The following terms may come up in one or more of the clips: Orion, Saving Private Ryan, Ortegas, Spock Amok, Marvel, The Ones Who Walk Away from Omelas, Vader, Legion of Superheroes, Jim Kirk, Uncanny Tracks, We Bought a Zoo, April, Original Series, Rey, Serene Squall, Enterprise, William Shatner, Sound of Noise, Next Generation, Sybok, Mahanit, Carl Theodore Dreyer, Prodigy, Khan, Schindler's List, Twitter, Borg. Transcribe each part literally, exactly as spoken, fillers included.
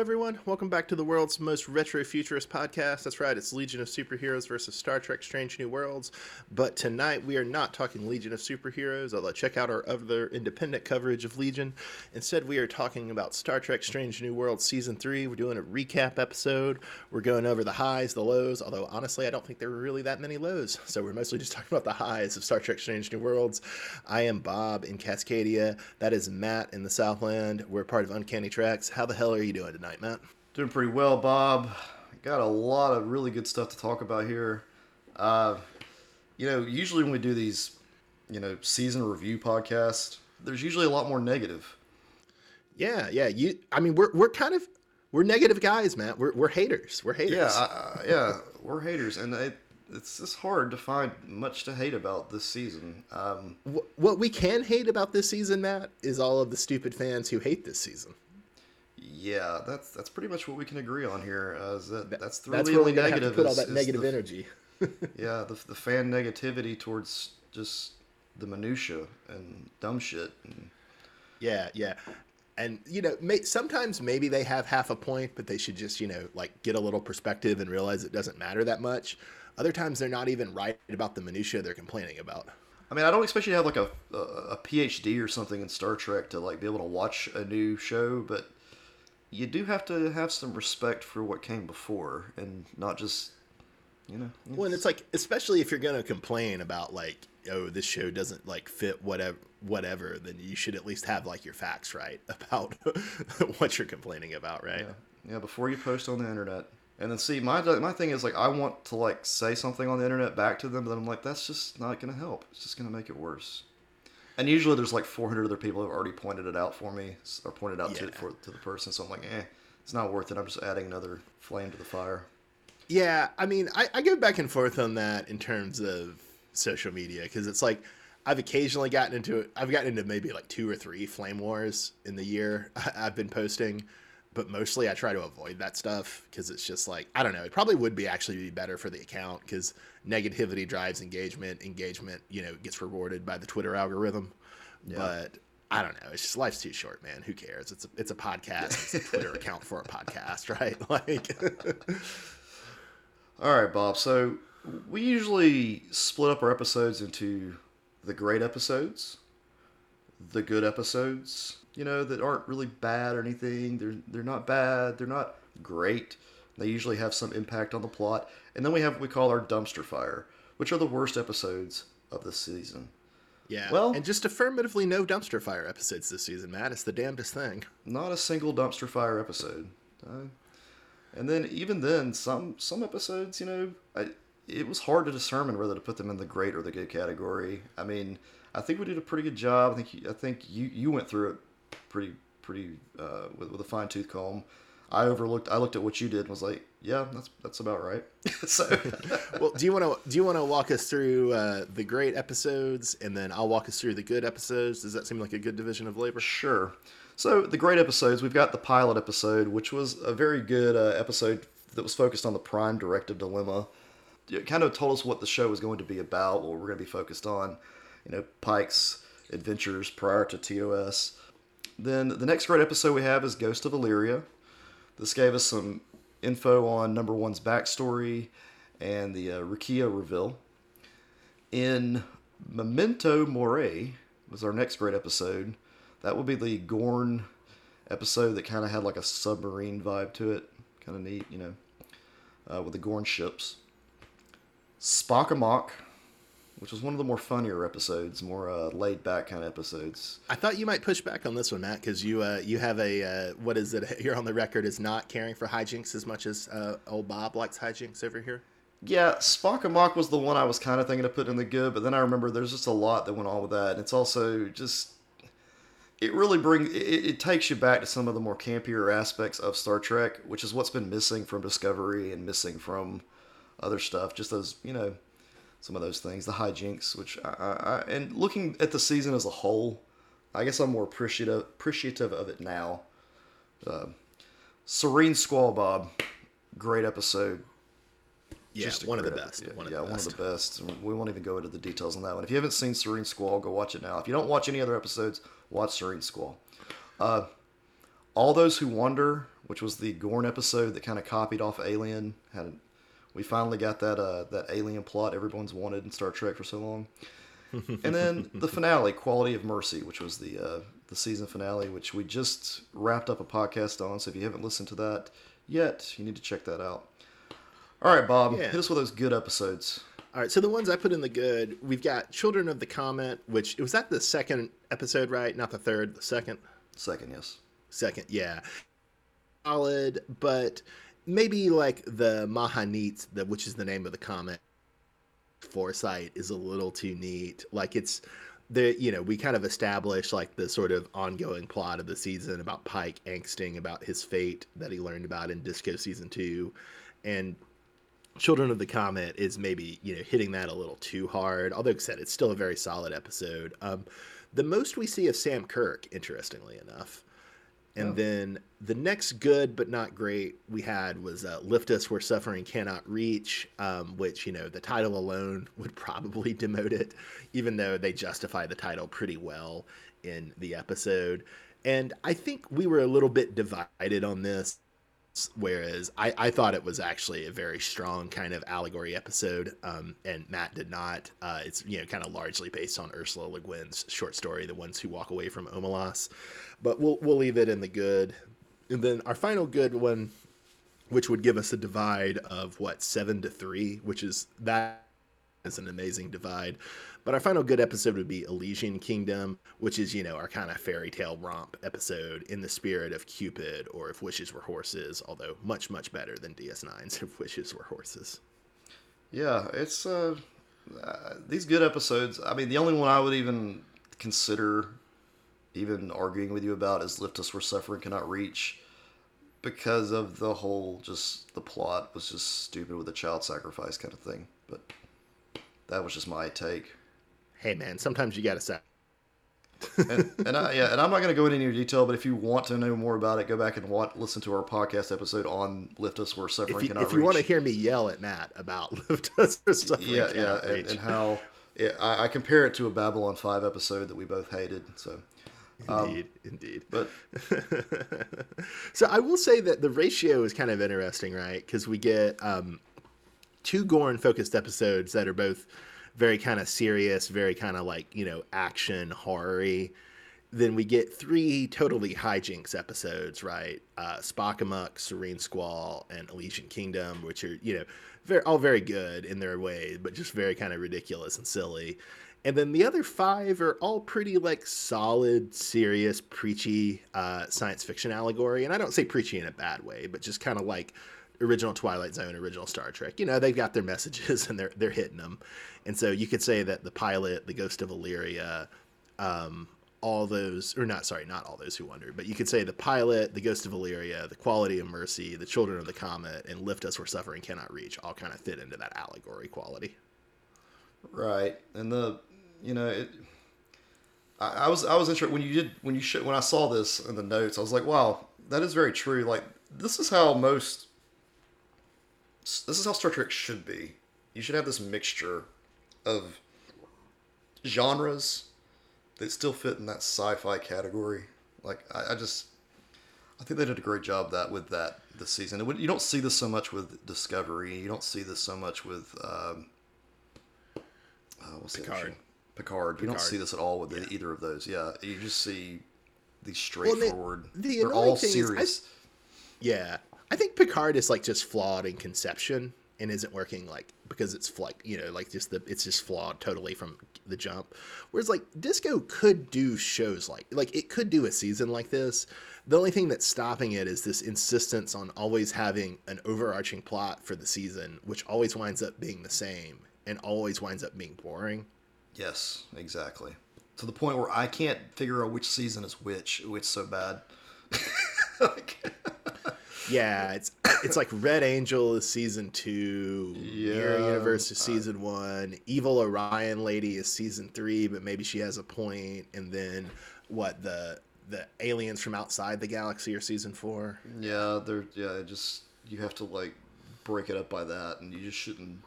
everyone. Welcome back to the world's most retro-futurist podcast. That's right, it's Legion of Superheroes versus Star Trek Strange New Worlds. But tonight, we are not talking Legion of Superheroes, although check out our other independent coverage of Legion. Instead, we are talking about Star Trek Strange New Worlds Season three. We're doing a recap episode. We're going over the highs, the lows, although honestly, I don't think there were really that many lows. So we're mostly just talking about the highs of Star Trek Strange New Worlds. I am Bob in Cascadia. That is Matt in the Southland. We're part of Uncanny Tracks. How the hell are you doing tonight, Matt? Doing pretty well, Bob. Got a lot of really good stuff to talk about here. Uh, you know, usually when we do these, you know, season review podcasts, there's usually a lot more negative. Yeah, yeah. You, I mean, we're we're kind of we're negative guys, Matt. We're we're haters. We're haters. Yeah, uh, yeah. We're haters, and it, it's just hard to find much to hate about this season. Um, what we can hate about this season, Matt, is all of the stupid fans who hate this season. Yeah, that's that's pretty much what we can agree on here. Uh, is that that's really that's where we're gonna have to put all that is, negative is the, energy. yeah, the the fan negativity towards just the minutia and dumb shit. And... Yeah, yeah, and you know, may, sometimes maybe they have half a point, but they should just you know like get a little perspective and realize it doesn't matter that much. Other times they're not even right about the minutia they're complaining about. I mean, I don't expect you to have like a a PhD or something in Star Trek to like be able to watch a new show, but you do have to have some respect for what came before and not just, you know. It's... Well, and it's like, especially if you're going to complain about like, oh, this show doesn't like fit whatever, whatever, then you should at least have like your facts right about what you're complaining about, right? Yeah. yeah, before you post on the internet. And then see, my my thing is like, I want to like say something on the internet back to them, but then I'm like, that's just not going to help. It's just going to make it worse. And usually there's like four hundred other people who've already pointed it out for me or pointed out yeah. to, for, to the person. So I'm like, eh, it's not worth it. I'm just adding another flame to the fire. Yeah. I mean, I, I go back and forth on that in terms of social media. Cause it's like, I've occasionally gotten into it. I've gotten into maybe like two or three flame wars in the year I've been posting, but mostly I try to avoid that stuff. Cause it's just like, I don't know. It probably would be actually be better for the account. Cause negativity drives engagement, engagement, you know, gets rewarded by the Twitter algorithm. Yeah. But I don't know. It's just life's too short, man. Who cares? It's a, it's a podcast. It's a Twitter account for a podcast, right? Like, all right, Bob. So we usually split up our episodes into the great episodes, the good episodes, you know, that aren't really bad or anything. They're, they're not bad. They're not great. They usually have some impact on the plot. And then we have what we call our dumpster fire, which are the worst episodes of the season. Yeah, well, and just affirmatively no dumpster fire episodes this season, Matt. It's the damnedest thing. Not a single dumpster fire episode. Uh, and then even then, some some episodes, you know, I, it was hard to determine whether to put them in the great or the good category. I mean, I think we did a pretty good job. I think you, I think you, you went through it pretty pretty uh, with, with a fine tooth comb. I overlooked. I looked at what you did and was like, yeah, that's that's about right. so, well, do you want to do you want to walk us through uh, the great episodes, and then I'll walk us through the good episodes? Does that seem like a good division of labor? Sure. So the great episodes, we've got the pilot episode, which was a very good uh, episode that was focused on the Prime Directive dilemma. It kind of told us what the show was going to be about, what we're going to be focused on. You know, Pike's adventures prior to T O S. Then the next great episode we have is Ghost of Illyria. This gave us some info on Number One's backstory and the uh, Rukia reveal. In Memento Mori was our next great episode. That would be the Gorn episode that kind of had like a submarine vibe to it. Kind of neat, you know, uh, with the Gorn ships. Spock Amok, which was one of the more funnier episodes, more uh, laid-back kind of episodes. I thought you might push back on this one, Matt, because you uh, you have a, uh, what is it, you're on the record as not caring for hijinks as much as uh, old Bob likes hijinks over here. Yeah, Spock Amok was the one I was kind of thinking of putting in the good, but then I remember there's just a lot that went on with that, and it's also just, it really brings, it, it takes you back to some of the more campier aspects of Star Trek, which is what's been missing from Discovery and missing from other stuff, just those, you know, some of those things, the hijinks, which I, I, I, and looking at the season as a whole, I guess I'm more appreciative appreciative of it now. Uh, Serene Squall, Bob, great episode. Yeah, Just one, of the, episode. Yeah, one yeah, of the best. Yeah, one of the best. We won't even go into the details on that one. If you haven't seen Serene Squall, go watch it now. If you don't watch any other episodes, watch Serene Squall. Uh, All Those Who Wander which was the Gorn episode that kind of copied off Alien. Had a, we finally got that uh, that Alien plot everyone's wanted in Star Trek for so long. And then the finale, Quality of Mercy, which was the uh, the season finale, which we just wrapped up a podcast on. So if you haven't listened to that yet, you need to check that out. All right, Bob, yeah. hit us with those good episodes. All right, so the ones I put in the good, we've got Children of the Comet, which, was that the second episode, right? Not the third, the second? Second, yes. Second, yeah. Solid, but maybe like the Mahanit, the, which is the name of the comet, foresight is a little too neat. Like it's, the you know, we kind of established like the sort of ongoing plot of the season about Pike angsting about his fate that he learned about in Disco Season two, and Children of the Comet is maybe, you know, hitting that a little too hard. Although, said, it's still a very solid episode. Um, the most we see of Sam Kirk, interestingly enough. And oh. then the next good but not great we had was uh, Lift Us Where Suffering Cannot Reach, um, which, you know, the title alone would probably demote it, even though they justify the title pretty well in the episode. And I think we were a little bit divided on this. Whereas I, I thought it was actually a very strong kind of allegory episode, um, and Matt did not. Uh, it's, you know, kind of largely based on Ursula Le Guin's short story, The Ones Who Walk Away from Omelas. But we'll we'll leave it in the good. And then our final good one, which would give us a divide of, what, seven to three, which is that is an amazing divide. But our final good episode would be Elysian Kingdom, which is, you know, our kind of fairy tale romp episode in the spirit of Cupid or If Wishes Were Horses, although much, much better than D S nine's If Wishes Were Horses. Yeah, it's uh, uh, these good episodes. I mean, the only one I would even consider even arguing with you about is Lift Us Where Suffering Cannot Reach, because of the whole, just the plot was just stupid with the child sacrifice kind of thing. But that was just my take. Hey man, sometimes you gotta say. and, and I, yeah, and I'm not gonna go into any detail, but if you want to know more about it, go back and watch, listen to our podcast episode on Lift Us Where Suffering Cannot Reach. If you, you want to hear me yell at Matt about Lift Us Where Suffering yeah, Cannot yeah, Reach, yeah, and, and how yeah, I, I compare it to a Babylon five episode that we both hated. So indeed, um, indeed. But so I will say that the ratio is kind of interesting, right? Because we get um, two Gorn-focused episodes that are both very kind of serious, very kind of like, you know, action, horror-y. Then we get three totally hijinks episodes, right? Uh, Spock Amok, Serene Squall, and Elysian Kingdom, which are, you know, very, all very good in their way, but just very kind of ridiculous and silly. And then the other five are all pretty, like, solid, serious, preachy uh, science fiction allegory. And I don't say preachy in a bad way, but just kind of like original Twilight Zone, original Star Trek. You know, they've got their messages and they're they're hitting them. And so you could say that the pilot, the Ghost of Illyria, um, all those, or not, sorry, not all those who wondered, but you could say the pilot, the Ghost of Illyria, the Quality of Mercy, the Children of the Comet, and Lift Us Where Suffering Cannot Reach all kind of fit into that allegory quality. Right. And the, you know, it, I, I was, I was interested when you did, when you should, when I saw this in the notes, I was like, wow, that is very true. Like, this is how most, this is how Star Trek should be. You should have this mixture of genres that still fit in that sci-fi category. Like, I, I just, I think they did a great job of that with that this season. It, you don't see this so much with Discovery. You don't see this so much with um, uh, what's Picard. Picard. Picard. You don't see this at all with yeah. either of those. Yeah, you just see these straightforward. Well, the, the they're all serious. I, yeah. I think Picard is like just flawed in conception and isn't working like because it's like, you know, like just the it's just flawed totally from the jump. Whereas like Disco could do shows like like it could do a season like this. The only thing that's stopping it is this insistence on always having an overarching plot for the season, which always winds up being the same and always winds up being boring. Yes, exactly. To the point where I can't figure out which season is which. It's so bad. Like, yeah, it's it's like Red Angel is season two, yeah, Mirror Universe is season uh, one, Evil Orion Lady is season three, but maybe she has a point, and then what the the aliens from outside the galaxy are season four. Yeah, they're yeah, just you have to like break it up by that, and you just shouldn't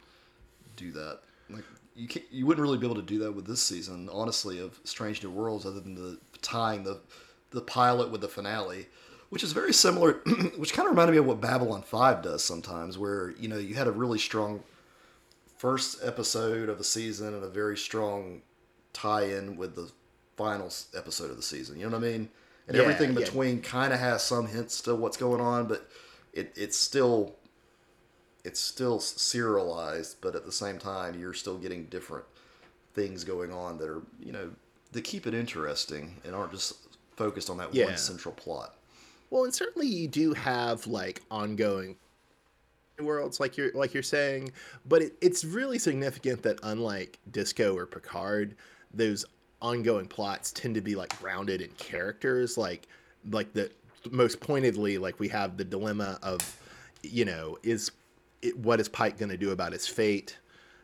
do that. Like you can't, you wouldn't really be able to do that with this season, honestly, of Strange New Worlds, other than the tying the the pilot with the finale. which is very similar, which kind of reminded me of what Babylon five does sometimes, where, you know, you had a really strong first episode of the season and a very strong tie-in with the final episode of the season. You know what I mean? And yeah, everything in between yeah. kind of has some hints to what's going on, but it it's still it's still serialized, but at the same time, you're still getting different things going on that are, you know, that keep it interesting and aren't just focused on that yeah. one central plot. Well, and certainly you do have, like, ongoing worlds, like you're like you're saying, but it, it's really significant that unlike Disco or Picard, those ongoing plots tend to be, like, grounded in characters, like like the most pointedly, like, we have the dilemma of, you know, is it, what is Pike going to do about his fate?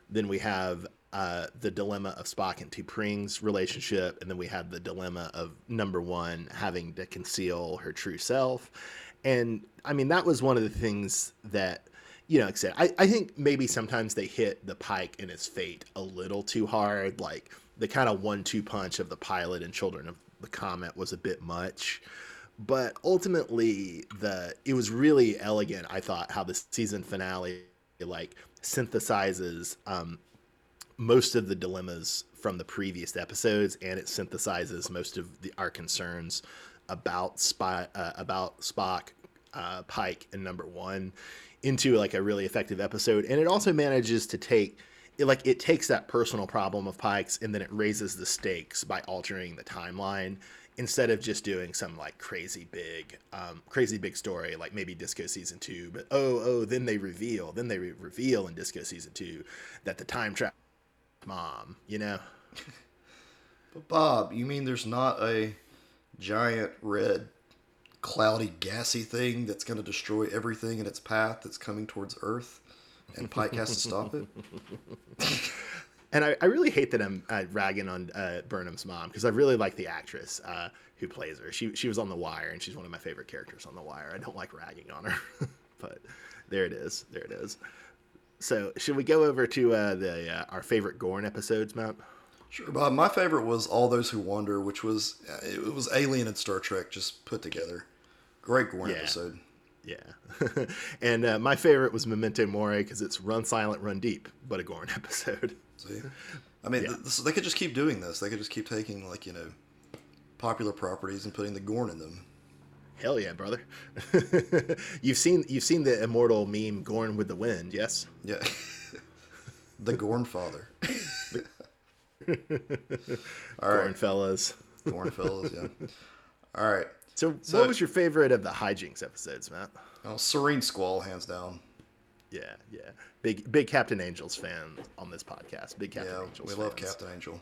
Then we have uh the dilemma of Spock and T'Pring's relationship, and then we have the dilemma of Number One having to conceal her true self. And I mean, that was one of the things that, you know, like I said, I, I think maybe sometimes they hit the Pike and his fate a little too hard. Like, the kind of one two punch of the pilot and Children of the Comet was a bit much, but ultimately the it was really elegant, I thought, how the season finale, like, synthesizes um, most of the dilemmas from the previous episodes, and it synthesizes most of the our concerns about Spy, uh, about Spock, uh, Pike, and Number One into, like, a really effective episode. And it also manages to take it, like, it takes that personal problem of Pike's, and then it raises the stakes by altering the timeline instead of just doing some, like, crazy big, um, crazy big story, like maybe Disco season two, but Oh, Oh, then they reveal, then they re- reveal in Disco season two that the time trap mom, you know, but Bob, you mean there's not a giant red cloudy, gassy thing that's going to destroy everything in its path that's coming towards Earth, and Pike has to stop it? And I, I really hate that I'm uh, ragging on uh, Burnham's mom, because I really like the actress uh, who plays her. She she was on The Wire, and she's one of my favorite characters on The Wire. I don't like ragging on her, but there it is. There it is. So should we go over to uh, the uh, our favorite Gorn episodes, Matt? Sure, Bob. My favorite was All Those Who Wander, which was, it was Alien and Star Trek just put together. Great Gorn yeah. episode. Yeah. And uh, my favorite was Memento Mori, because it's Run Silent, Run Deep, but a Gorn episode. See? I mean, yeah. th- they could just keep doing this. They could just keep taking, like, you know, popular properties and putting the Gorn in them. Hell yeah, brother. You've seen you've seen the immortal meme Gorn with the Wind, yes? Yeah. The Gorn Father. All right. Gorn fellas. Gorn fellas, yeah. All right. So, so what was your favorite of the hijinks episodes, Matt? Oh, Serene Squall, hands down. Yeah, yeah. Big big Captain Angel's fan on this podcast. Big Captain yeah, Angel's we fans. Love Captain Angel.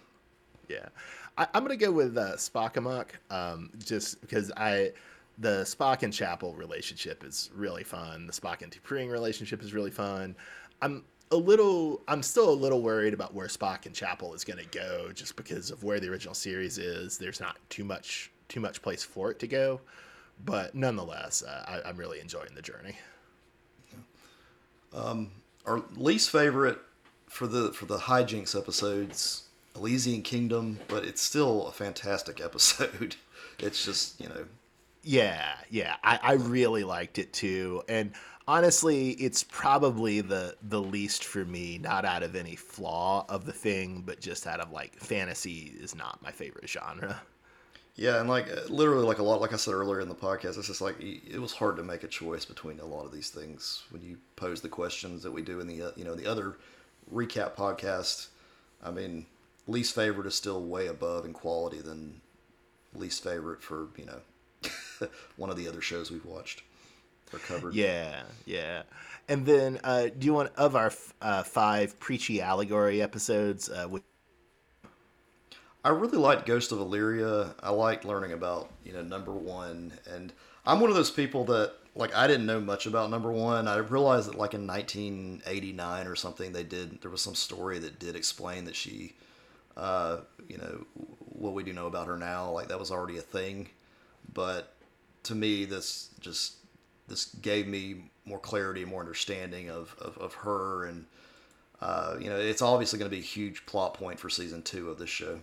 Yeah. I, I'm going to go with uh, Spock Amok, um, just because I... The Spock and Chapel relationship is really fun. The Spock and T'Pring relationship is really fun. I'm a little, I'm still a little worried about where Spock and Chapel is going to go, just because of where the original series is. There's not too much, too much place for it to go, but nonetheless, uh, I, I'm really enjoying the journey. Yeah. Um, our least favorite for the for the hijinks episodes, Elysian Kingdom, but it's still a fantastic episode. It's just, you know. Yeah, yeah, I, I really liked it too, and honestly, it's probably the the least for me, not out of any flaw of the thing, but just out of, like, fantasy is not my favorite genre. Yeah, and, like, literally, like, a lot, like I said earlier in the podcast, it's just like, it was hard to make a choice between a lot of these things when you pose the questions that we do in the, you know, the other recap podcast. I mean, least favorite is still way above in quality than least favorite for, you know, one of the other shows we've watched or covered. Yeah, yeah. And then uh, do you want, of our f- uh, five preachy allegory episodes? Uh, which... I really liked Ghost of Illyria. I liked learning about, you know, Number One. And I'm one of those people that, like, I didn't know much about Number One. I realized that, like, in nineteen eighty-nine or something, they did, there was some story that did explain that she, uh, you know, what we do know about her now, like, that was already a thing. But to me, this just this gave me more clarity, more understanding of, of, of her. And, uh, you know, it's obviously going to be a huge plot point for season two of this show.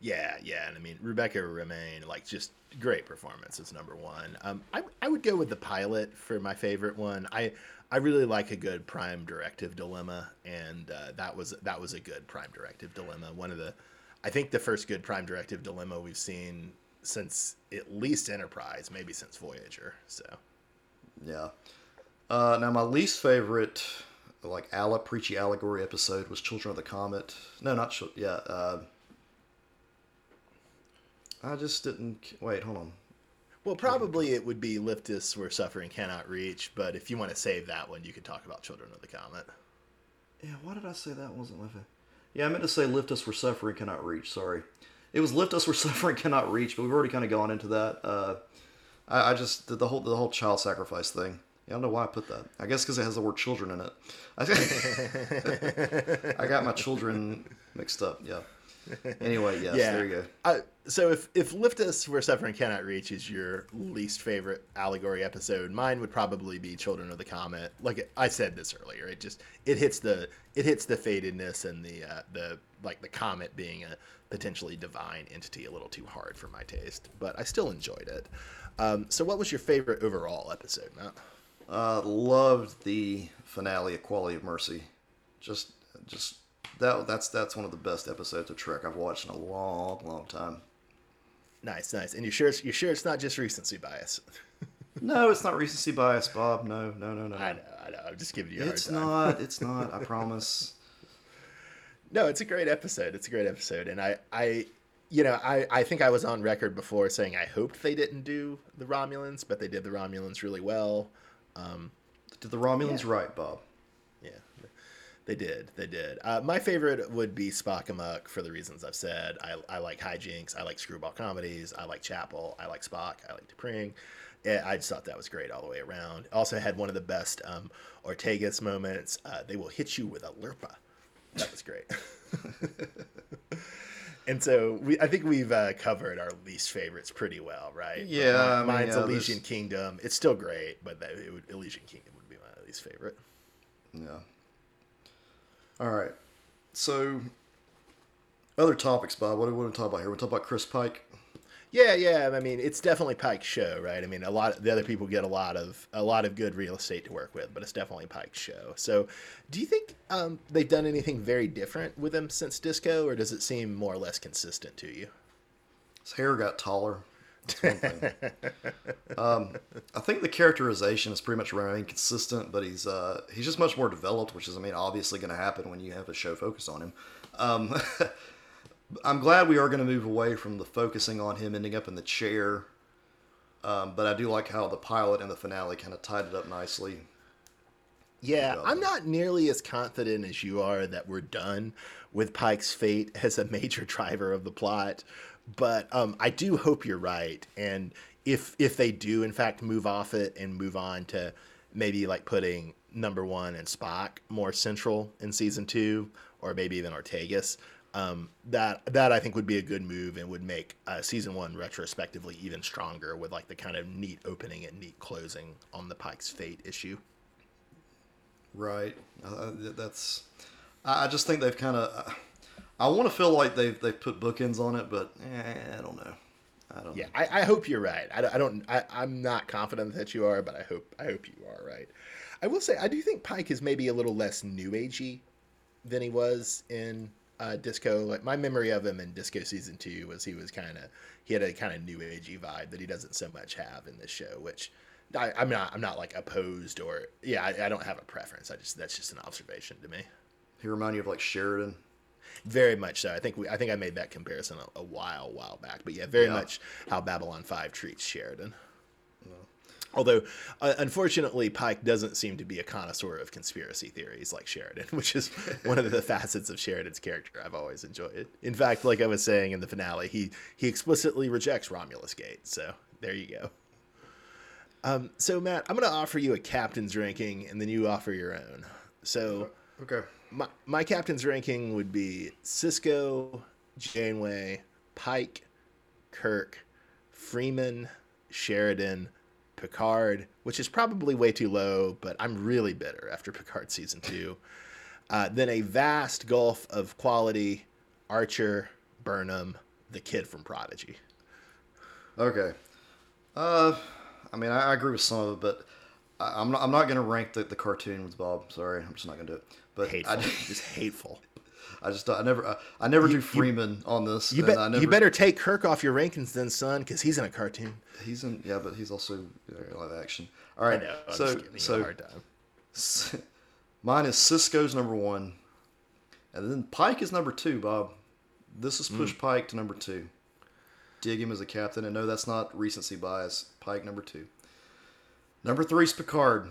Yeah, yeah. And I mean, Rebecca Romijn, like, just great performance is number one. Um, I I would go with the pilot for my favorite one. I I really like a good prime directive dilemma, and uh, that was that was a good prime directive dilemma. One of the, I think the first good prime directive dilemma we've seen since at least Enterprise, maybe since Voyager. So, yeah. Uh, now my least favorite, like, alla preachy allegory episode was Children of the Comet. No, not Ch- yeah. Uh, I just didn't... Wait, hold on. Well, probably it would be Lift Us Where Suffering Cannot Reach, but if you want to save that one, you could talk about Children of the Comet. Yeah, why did I say that wasn't my favorite? Yeah, I meant to say Lift Us Where Suffering Cannot Reach, sorry. It was Lift Us Where Suffering Cannot Reach, but we've already kind of gone into that. Uh, I, I just... The, the whole the whole child sacrifice thing. Yeah, I don't know why I put that. I guess because it has the word children in it. I got my children mixed up, yeah. Anyway, yes, yeah. There you go. I, so if, if Lift Us Where Suffering Cannot Reach is your least favorite allegory episode, mine would probably be Children of the Comet. Like I said this earlier, it just it hits the it hits the fatedness and the uh, the like the comet being a potentially divine entity a little too hard for my taste, but I still enjoyed it. Um, so what was your favorite overall episode, Matt? Uh, loved the finale of Quality of Mercy. Just just That that's that's one of the best episodes of Trek I've watched in a long, long time. Nice, nice. And you're sure it's, you're sure it's not just recency bias? No, it's not recency bias, Bob. No, no, no, no. I know, I know. I'm just giving you a hard time. It's not. It's not. I promise. No, it's a great episode. It's a great episode. And I, I you know, I, I think I was on record before saying I hoped they didn't do the Romulans, but they did the Romulans really well. Um, did the Romulans yeah. right, Bob? Yeah. They did. They did. Uh, my favorite would be Spock Amok for the reasons I've said. I, I like hijinks. I like screwball comedies. I like Chapel. I like Spock. I like T'Pring. I just thought that was great all the way around. Also had one of the best um, Ortegas moments. Uh, they will hit you with a lerpa. That was great. And so we, I think we've uh, covered our least favorites pretty well, right? Yeah. My, I mean, mine's yeah, Elysian there's... Kingdom. It's still great, but that, it would, Elysian Kingdom would be my least favorite. Yeah. All right, so other topics, Bob. What do we want to talk about here? We want to talk about Chris Pike. Yeah, yeah. I mean, it's definitely Pike's show, right? I mean, a lot of the other people get a lot of a lot of good real estate to work with, but it's definitely Pike's show. So, do you think um, they've done anything very different with him since Disco, or does it seem more or less consistent to you? His hair got taller. That's one thing. um, I think the characterization is pretty much remained consistent, but he's uh, he's just much more developed, which is, I mean, obviously going to happen when you have a show focused on him. Um, I'm glad we are going to move away from the focusing on him ending up in the chair, um, but I do like how the pilot and the finale kind of tied it up nicely. Yeah, I'm not nearly as confident as you are that we're done with Pike's fate as a major driver of the plot. But um, I do hope you're right, and if if they do in fact move off it and move on to maybe like putting number one and Spock more central in season two, or maybe even Ortegas, um, that that I think would be a good move and would make uh, season one retrospectively even stronger with like the kind of neat opening and neat closing on the Pike's fate issue. Right, uh, that's. I just think they've kind of. Uh... I want to feel like they've they've put bookends on it, but eh, I don't know. I don't. Yeah, know. I, I hope you're right. I, I don't. I, I'm not confident that you are, but I hope I hope you are right. I will say I do think Pike is maybe a little less new agey than he was in uh, Disco. Like my memory of him in Disco season two was he was kind of he had a kind of new agey vibe that he doesn't so much have in this show, which. I, I'm not. I'm not like opposed or yeah. I, I don't have a preference. I just that's just an observation to me. He reminds you of like Sheridan. Very much so. I think we. I think I made that comparison a, a while, while back. But yeah, very yeah. much how Babylon five treats Sheridan. No. Although, uh, unfortunately, Pike doesn't seem to be a connoisseur of conspiracy theories like Sheridan, which is one of the facets of Sheridan's character I've always enjoyed. In fact, like I was saying in the finale, he he explicitly rejects Romulus Gate. So there you go. Um. So Matt, I'm going to offer you a captain's ranking, and then you offer your own. So okay. My, my captain's ranking would be Sisko, Janeway, Pike, Kirk, Freeman, Sheridan, Picard, which is probably way too low, but I'm really bitter after Picard season two. Uh, then a vast gulf of quality, Archer, Burnham, the kid from Prodigy. Okay. Uh, I mean, I, I agree with some of it, but I, I'm not I'm not going to rank the, the cartoons, Bob. Sorry, I'm just not going to do it. But hateful. I, just hateful. I just I never I, I never you, do Freeman you, on this. You, be, I never, you better take Kirk off your rankings then, son, because he's in a cartoon. He's in yeah, but he's also you know, live action. All right, I know, I'm so just giving so you a hard time. So, mine is Cisco's number one, and then Pike is number two. Bob, this is push mm. Pike to number two. Dig him as a captain, and no, that's not recency bias. Pike number two. Number three is Picard.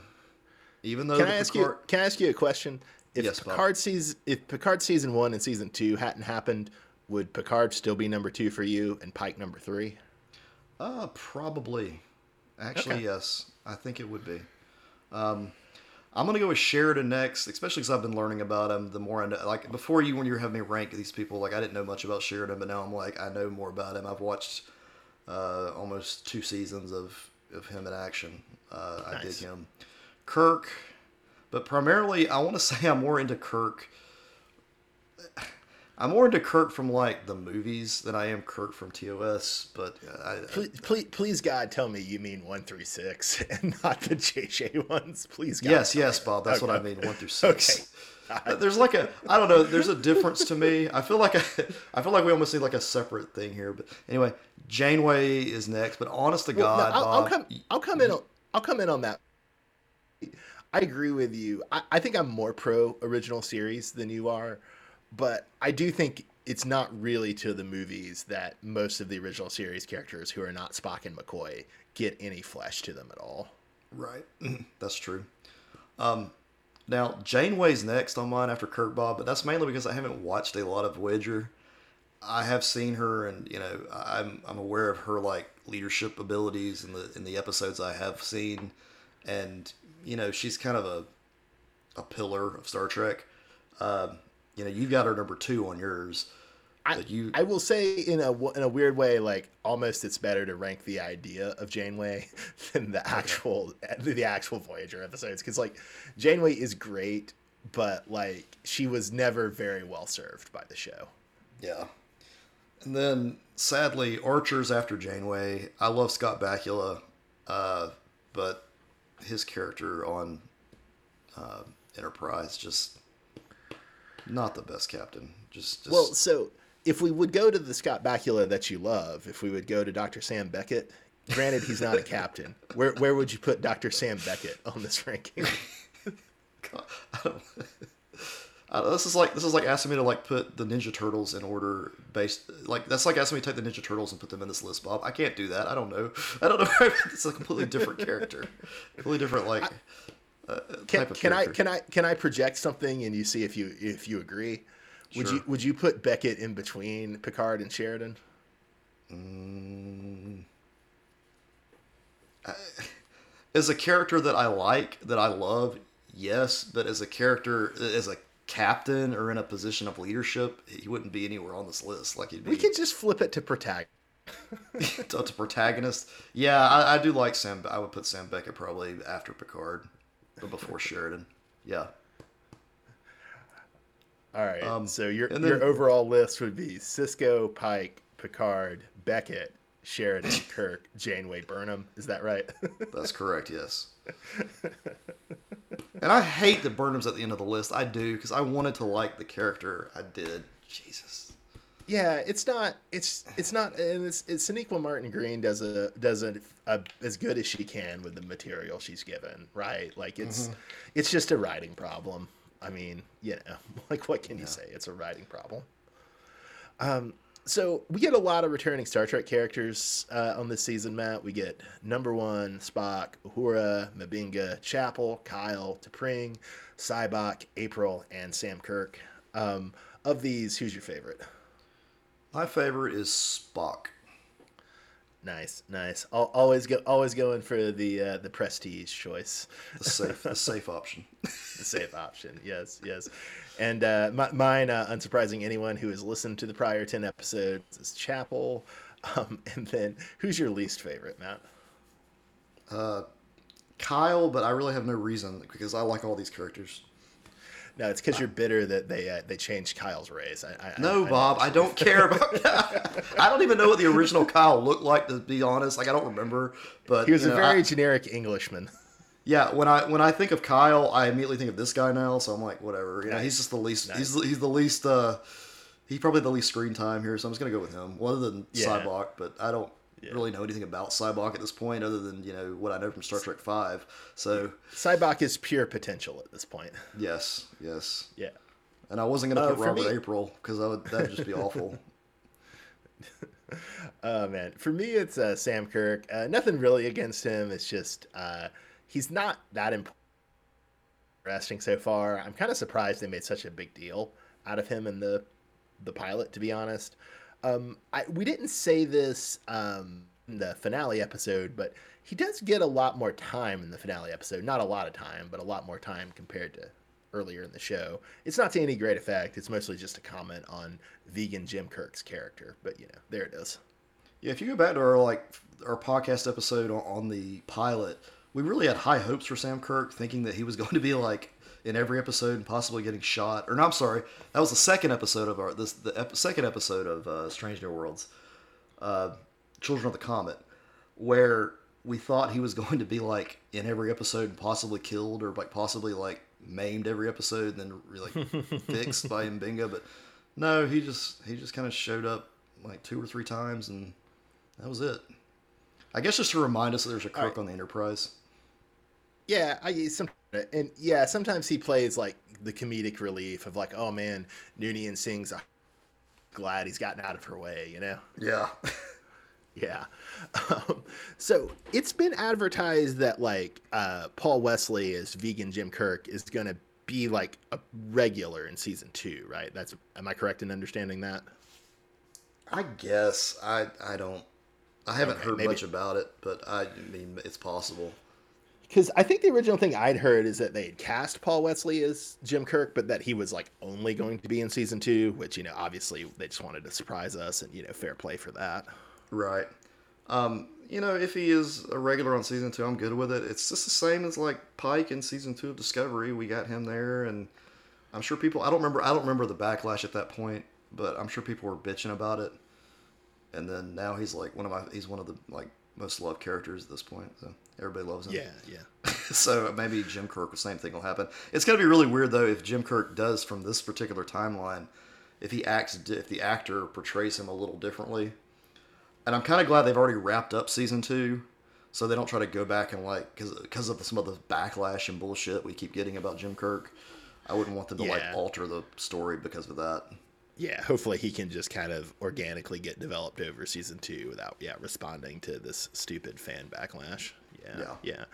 Even though can I ask Picard... you? Can I ask you a question? If yes, Picard Bob. sees if Picard season one and season two hadn't happened, would Picard still be number two for you and Pike number three? Uh, probably. Actually, okay. Yes, I think it would be. Um, I'm gonna go with Sheridan next, especially because I've been learning about him. The more I know, like before you, when you were having me rank these people, like I didn't know much about Sheridan, but now I'm like I know more about him. I've watched uh, almost two seasons of, of him in action. Uh, nice. I dig him. Kirk. But primarily, I want to say I'm more into Kirk. I'm more into Kirk from, like, the movies than I am Kirk from T O S, but... I, I, please, please, please, God, tell me you mean one through six and not the J J ones. Please, God. Yes, yes, Bob, that's okay. What I mean, one through six. Okay. There's like a... I don't know, there's a difference to me. I feel like I, I feel like we almost need, like, a separate thing here. But anyway, Janeway is next, but honest to well, God, no, I'll, Bob... I'll come, I'll come in on, I'll come in on that. I agree with you. I, I think I'm more pro original series than you are, but I do think it's not really to the movies that most of the original series characters who are not Spock and McCoy get any flesh to them at all. Right. That's true. Um, now, Janeway's next on mine after Kirk, Bob, but that's mainly because I haven't watched a lot of Voyager. I have seen her, and you know, I'm I'm aware of her like leadership abilities in the in the episodes I have seen, and you know, she's kind of a a pillar of Star Trek. Um, you know, you've got her number two on yours. I, you... I will say in a, in a weird way, like, almost it's better to rank the idea of Janeway than the actual okay. the actual Voyager episodes. Because, like, Janeway is great, but, like, she was never very well served by the show. Yeah. And then, sadly, Archer's after Janeway. I love Scott Bakula, uh, but... his character on uh, Enterprise, just not the best captain. Just, just Well, so if we would go to the Scott Bakula that you love, if we would go to Doctor Sam Beckett, granted he's not a captain, where where would you put Doctor Sam Beckett on this ranking? God, I don't, I don't, this is like this is like asking me to like put the Ninja Turtles in order based like that's like asking me to take the Ninja Turtles and put them in this list, Bob. I can't do that. I don't know. I don't know. It's a completely different character, completely different like uh, can, type of can character. I can I can I project something and you see if you if you agree? Sure. Would you would you put Beckett in between Picard and Sheridan? Mm, I, as a character that I like that I love. Yes, but as a character, as a captain or in a position of leadership, he wouldn't be anywhere on this list. Like he'd be... We could just flip it to protagonist. to, to protagonist. Yeah, I, I do like Sam. I would put Sam Beckett probably after Picard, but before Sheridan. Yeah. All right. Um, so your then, your overall list would be Cisco, Pike, Picard, Beckett, Sheridan, Kirk, Janeway, Burnham. Is that right? That's correct. Yes. And I hate that Burnham's at the end of the list. I do, because I wanted to like the character. I did. Jesus. Yeah, it's not. It's it's not. And it's it's Sonequa Martin Green does a does a, a as good as she can with the material she's given. Right? Like it's mm-hmm. it's just a writing problem. I mean, you know, like what can yeah. you say? It's a writing problem. Um. So we get a lot of returning Star Trek characters uh, on this season, Matt. We get number one, Spock, Uhura, M'Benga, Chapel, Kyle, T'Pring, Sybok, April, and Sam Kirk. Um, of these, who's your favorite? My favorite is Spock. Nice, nice. I'll always go, always going for the uh, the prestige choice, the safe, the safe option, the safe option. Yes, yes. And uh, my, mine, uh, unsurprising anyone who has listened to the prior ten episodes, is Chapel. Um, and then, who's your least favorite, Matt? Uh, Kyle, but I really have no reason because I like all these characters. No, it's because you're bitter that they uh, they changed Kyle's race. I, I, no, I, I Bob, I don't care about that. I don't even know what the original Kyle looked like, to be honest. Like, I don't remember. But he was you know, a very I, generic Englishman. Yeah, when I when I think of Kyle, I immediately think of this guy now. So I'm like, whatever. You nice. know, he's just the least. Nice. He's he's the least. Uh, he's probably the least screen time here. So I'm just gonna go with him. Well, other than yeah. Sybok, but I don't yeah. really know anything about Sybok at this point, other than you know what I know from Star Trek five. So Sybok is pure potential at this point. Yes, yes, yeah. And I wasn't gonna uh, put Robert me... April because that would that'd just be awful. Oh man, for me it's uh, Sam Kirk. Uh, nothing really against him. It's just. Uh, He's not that interesting so far. I'm kind of surprised they made such a big deal out of him in the the pilot, to be honest. Um, I, we didn't say this um, in the finale episode, but he does get a lot more time in the finale episode. Not a lot of time, but a lot more time compared to earlier in the show. It's not to any great effect. It's mostly just a comment on vegan Jim Kirk's character. But, you know, there it is. Yeah, if you go back to our, like, our podcast episode on, on the pilot... We really had high hopes for Sam Kirk, thinking that he was going to be like in every episode and possibly getting shot. Or no, I'm sorry, that was the second episode of our this the ep- second episode of uh, Strange New Worlds, uh, Children of the Comet, where we thought he was going to be like in every episode and possibly killed or like possibly like maimed every episode and then like fixed by M'Benga. But no, he just he just kind of showed up like two or three times and that was it. I guess just to remind us that there's a Kirk right. on the Enterprise. Yeah, I some and yeah, sometimes he plays like the comedic relief of like, oh man, Noonien Singh's I'm glad he's gotten out of her way, you know? Yeah, yeah. Um, so it's been advertised that like uh, Paul Wesley as vegan Jim Kirk is gonna be like a regular in season two, right? That's am I correct in understanding that? I guess I I don't I haven't okay, heard maybe. much about it, but I mean it's possible. Because I think the original thing I'd heard is that they had cast Paul Wesley as Jim Kirk, but that he was, like, only going to be in season two, which, you know, obviously they just wanted to surprise us and, you know, fair play for that. Right. Um, you know, if he is a regular on season two, I'm good with it. It's just the same as, like, Pike in season two of Discovery. We got him there, and I'm sure people... I don't remember I don't remember the backlash at that point, but I'm sure people were bitching about it. And then now he's, like, one of my... He's one of the, like, most loved characters at this point, so... Everybody loves him. Yeah, yeah. So maybe Jim Kirk, the same thing will happen. It's going to be really weird, though, if Jim Kirk does, from this particular timeline, if he acts, if the actor portrays him a little differently. And I'm kind of glad they've already wrapped up season two, so they don't try to go back and, like, because of some of the backlash and bullshit we keep getting about Jim Kirk, I wouldn't want them to, yeah. like, alter the story because of that. Yeah, hopefully he can just kind of organically get developed over season two without, yeah, responding to this stupid fan backlash. Yeah, yeah, yeah.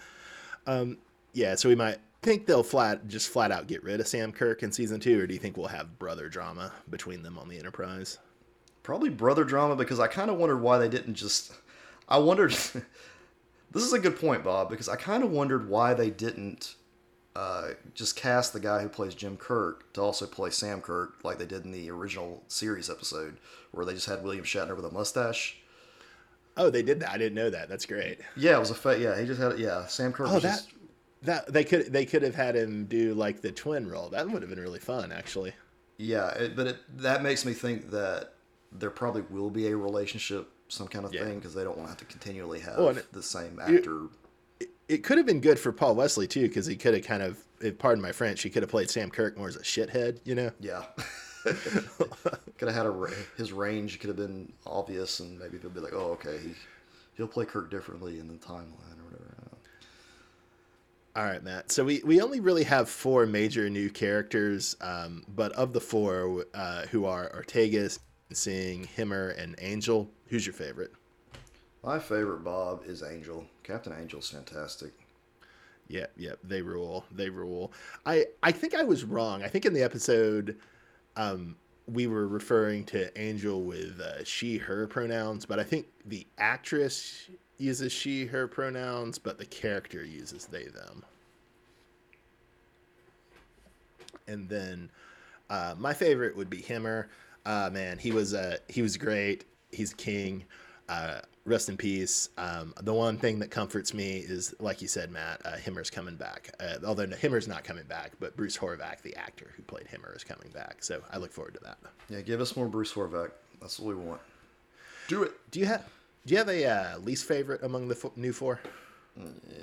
Um, yeah. So we might think they'll flat just flat out get rid of Sam Kirk in season two, or do you think we'll have brother drama between them on the Enterprise? Probably brother drama, because I kind of wondered why they didn't just. I wondered. This is a good point, Bob, because I kind of wondered why they didn't uh, just cast the guy who plays Jim Kirk to also play Sam Kirk, like they did in the original series episode, where they just had William Shatner with a mustache. Oh, they did that. I didn't know that. That's great. Yeah, it was a fa- yeah. He just had it. Yeah, Sam Kirk. Oh, was that just... that they could they could have had him do like the twin role. That would have been really fun, actually. Yeah, it, but it, that makes me think that there probably will be a relationship, some kind of yeah. thing, because they don't want to have to continually have well, it, the same actor. It, it could have been good for Paul Wesley too, because he could have kind of, pardon my French, he could have played Sam Kirk more as a shithead, you know? Yeah. Could have had a his range could have been obvious, and maybe they'll be like, oh, okay, he, he'll play Kirk differently in the timeline or whatever. All right, Matt. So we, we only really have four major new characters, um, but of the four uh, who are Ortegas, Singh, Himmer, and Angel, who's your favorite? My favorite, Bob, is Angel. Captain Angel's fantastic. Yeah, yeah, they rule. They rule. I, I think I was wrong. I think in the episode... Um, we were referring to Angel with uh, she, her pronouns, but I think the actress uses she, her pronouns, but the character uses they, them. And then uh, my favorite would be Himmer. Uh, man, he was uh, he was great. He's king. uh, rest in peace. Um, the one thing that comforts me is, like you said, Matt, uh, Himmer's coming back. Uh, although no, Himmer's not coming back, but Bruce Horvath, the actor who played Himmer, is coming back. So I look forward to that. Yeah, give us more Bruce Horvath. That's what we want. Do it. Do you have Do you have a uh, least favorite among the f- new four?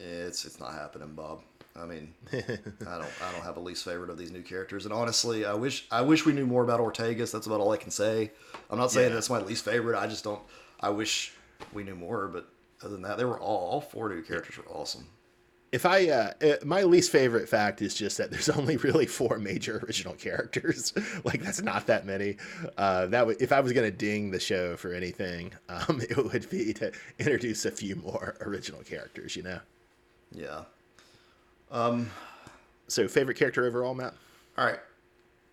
It's it's not happening, Bob. I mean, I don't I don't have a least favorite of these new characters. And honestly, I wish I wish we knew more about Ortegas. That's about all I can say. I'm not saying yeah. that's my least favorite. I just don't. I wish we knew more. But other than that, they were all, all four new characters were awesome. If I, uh, my least favorite fact is just that there's only really four major original characters. Like, that's not that many. Uh, that would, if I was going to ding the show for anything, um, it would be to introduce a few more original characters, you know? Yeah. Um, so favorite character overall, Matt? All right.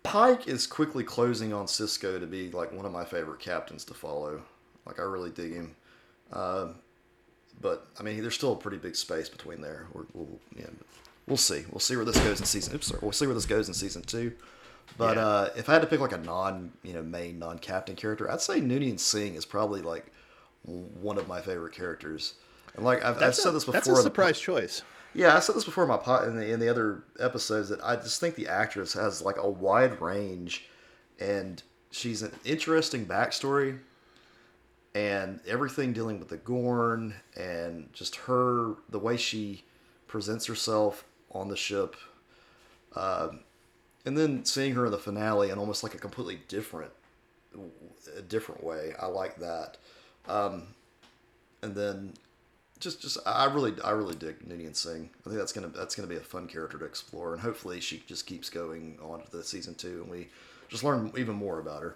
Pike is quickly closing on Sisko to be like one of my favorite captains to follow. Like, I really dig him. Um, uh, But, I mean, there's still a pretty big space between there. We're, we'll, yeah, we'll see. We'll see where this goes in season... Oops, sorry. We'll see where this goes in season two. But yeah. uh, if I had to pick, like, a non, you know, main, non-captain character, I'd say Noonien Singh is probably, like, one of my favorite characters. And, like, I've, I've said a, this before. That's a surprise the, choice. Yeah, I said this before in my pot in the, in the other episodes, that I just think the actress has, like, a wide range. And she's an interesting backstory. And everything dealing with the Gorn and just her, the way she presents herself on the ship. Um, and then seeing her in the finale in almost like a completely different, a different way. I like that. Um, and then just, just, I really, I really dig Noonien Singh. I think that's going to, that's going to be a fun character to explore. And hopefully she just keeps going on to the season two and we just learn even more about her.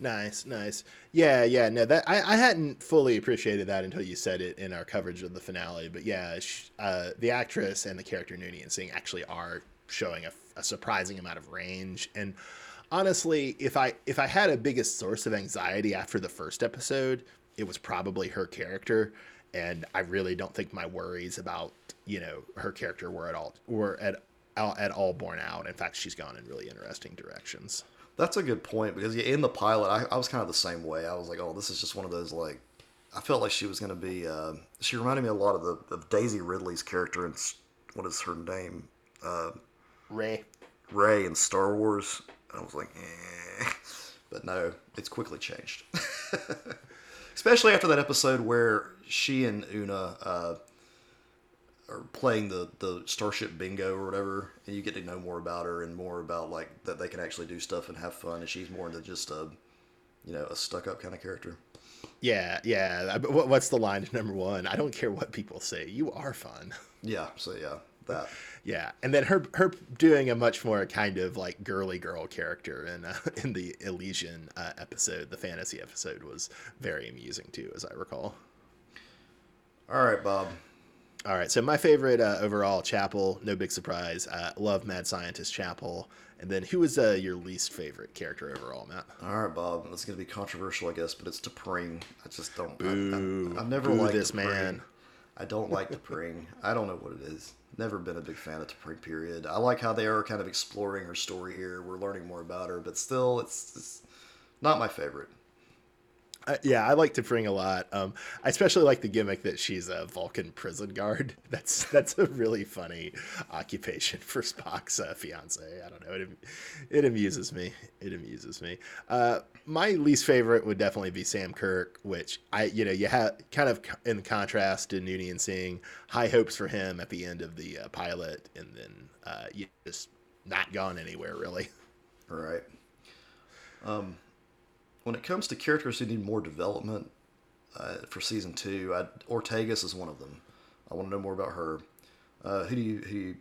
Nice, nice. Yeah, yeah. No, that I, I hadn't fully appreciated that until you said it in our coverage of the finale. But yeah, she, uh, the actress and the character Noonien Singh actually are showing a, a surprising amount of range. And honestly, if I if I had a biggest source of anxiety after the first episode, it was probably her character. And I really don't think my worries about, you know, her character were at all were at at all borne out. In fact, she's gone in really interesting directions. That's a good point, because in the pilot, I, I was kind of the same way. I was like, oh, this is just one of those, like, I felt like she was going to be, uh, she reminded me a lot of the of Daisy Ridley's character in, what is her name? Uh, Rey. Rey in Star Wars. I was like, eh. But no, it's quickly changed. Especially after that episode where she and Una uh, are playing the, the Starship Bingo or whatever, and you get to know more about her and more about, like, that they can actually do stuff and have fun, and she's more into just a, you know, a stuck-up kind of character. Yeah, yeah. What's the line number one? I don't care what people say. You are fun. Yeah, so yeah, that. Yeah, and then her her doing a much more kind of, like, girly girl character in, uh, in the Elysian uh, episode, the fantasy episode, was very amusing, too, as I recall. All right, Bob. All right, so my favorite uh, overall, Chapel, no big surprise. Uh, love Mad Scientist Chapel. And then who was uh, your least favorite character overall, Matt? All right, Bob, it's going to be controversial, I guess, but it's T'Pring. I just don't. Boo. I, I, I've never Boo liked this T'Pring. Man. I don't like T'Pring. I don't know what it is. Never been a big fan of T'Pring, period. I like how they are kind of exploring her story here. We're learning more about her, but still, it's, it's not my favorite. Uh, yeah, I like T'Pring a lot. Um, I especially like the gimmick that she's a Vulcan prison guard. That's that's a really funny occupation for Spock's uh, fiance. I don't know. It it amuses me. It amuses me. Uh, my least favorite would definitely be Sam Kirk, which I you know you have kind of in contrast to Noonien Singh, high hopes for him at the end of the uh, pilot, and then uh, you just not gone anywhere really. Right. Um. When it comes to characters who need more development uh, for season two, I, Ortegas is one of them. I want to know more about her. Uh, who do you? Who do you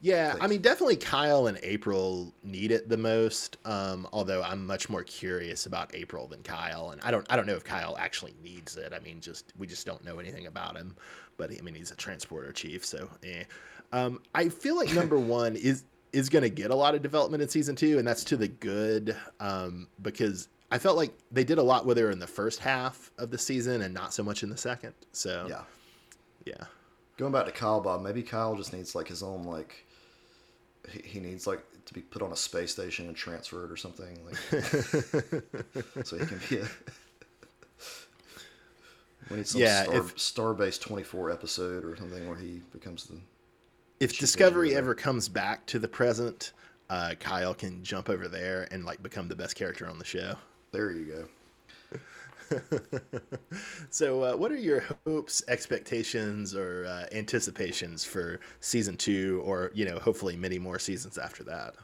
yeah, think? I mean, definitely Kyle and April need it the most. Um, although I'm much more curious about April than Kyle, and I don't. I don't know if Kyle actually needs it. I mean, just we just don't know anything about him. But I mean, he's a transporter chief, so. Eh. Um, I feel like number one is. is going to get a lot of development in season two, and that's to the good, um, because I felt like they did a lot with her in the first half of the season and not so much in the second. So yeah. Yeah. Going back to Kyle, Bob, maybe Kyle just needs like his own, like he, he needs like to be put on a space station and transferred or something like so he can be a When it's some yeah, star, if, Starbase twenty-four episode or something where he becomes the... If Discovery ever comes back to the present, uh, Kyle can jump over there and like become the best character on the show. There you go. So uh, what are your hopes, expectations, or uh, anticipations for season two, or, you know, hopefully many more seasons after that?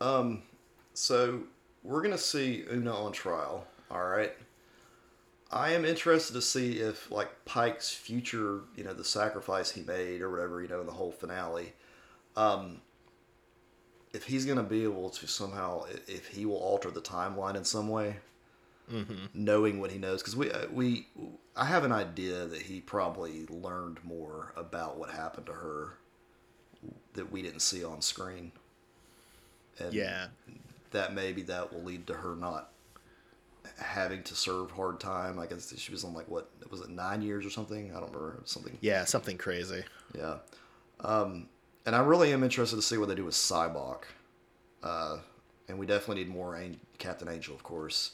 Um, so we're going to see Una on trial, all right? I am interested to see if, like, Pike's future, you know, the sacrifice he made or whatever, you know, in the whole finale, um, if he's going to be able to somehow, if he will alter the timeline in some way, mm-hmm. knowing what he knows. Because we, we, I have an idea that he probably learned more about what happened to her that we didn't see on screen. And yeah. that maybe that will lead to her not having to serve hard time. I guess she was on like, what was it, nine years or something? I don't remember. Something. Yeah, something crazy. Yeah. Um, and I really am interested to see what they do with Sybok. Uh, and we definitely need more An- Captain Angel, of course.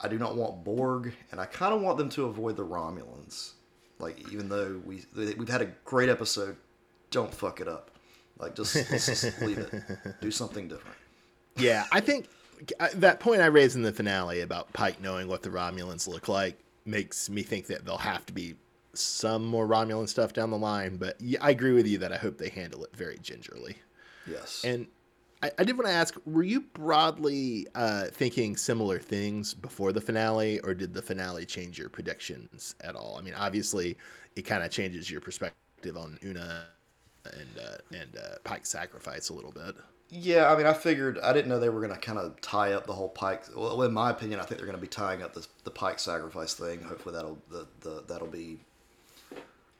I do not want Borg, and I kind of want them to avoid the Romulans. Like, even though we, we've had a great episode, don't fuck it up. Like, just, let's just leave it. Do something different. Yeah, I think... that point I raised in the finale about Pike knowing what the Romulans look like makes me think that there'll have to be some more Romulan stuff down the line. But I agree with you that I hope they handle it very gingerly. Yes. And I, I did want to ask, were you broadly uh, thinking similar things before the finale, or did the finale change your predictions at all? I mean, obviously it kind of changes your perspective on Una and, uh, and uh, Pike's sacrifice a little bit. Yeah, I mean, I figured, I didn't know they were going to kind of tie up the whole Pike. Well, in my opinion, I think they're going to be tying up the the Pike sacrifice thing. Hopefully that'll the, the that'll be,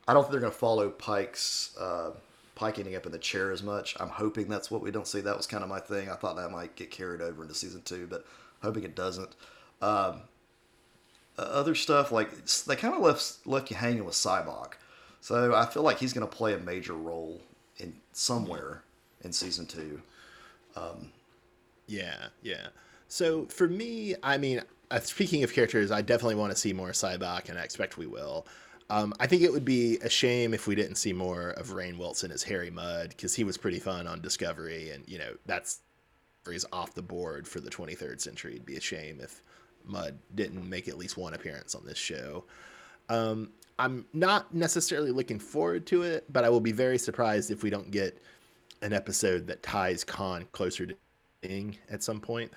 I don't think they're going to follow Pike's, uh, Pike ending up in the chair as much. I'm hoping that's what we don't see. That was kind of my thing. I thought that might get carried over into season two, but hoping it doesn't. Um, other stuff, like, they kind of left, left you hanging with Sybok. So I feel like he's going to play a major role in somewhere in season two. Um, yeah, yeah. So for me, I mean, uh, speaking of characters, I definitely want to see more Sybok, and I expect we will. Um, I think it would be a shame if we didn't see more of Rainn Wilson as Harry Mudd, because he was pretty fun on Discovery, and, you know, that's he's off the board for the twenty-third century. It'd be a shame if Mudd didn't make at least one appearance on this show. Um, I'm not necessarily looking forward to it, but I will be very surprised if we don't get an episode that ties Khan closer to Ding at some point.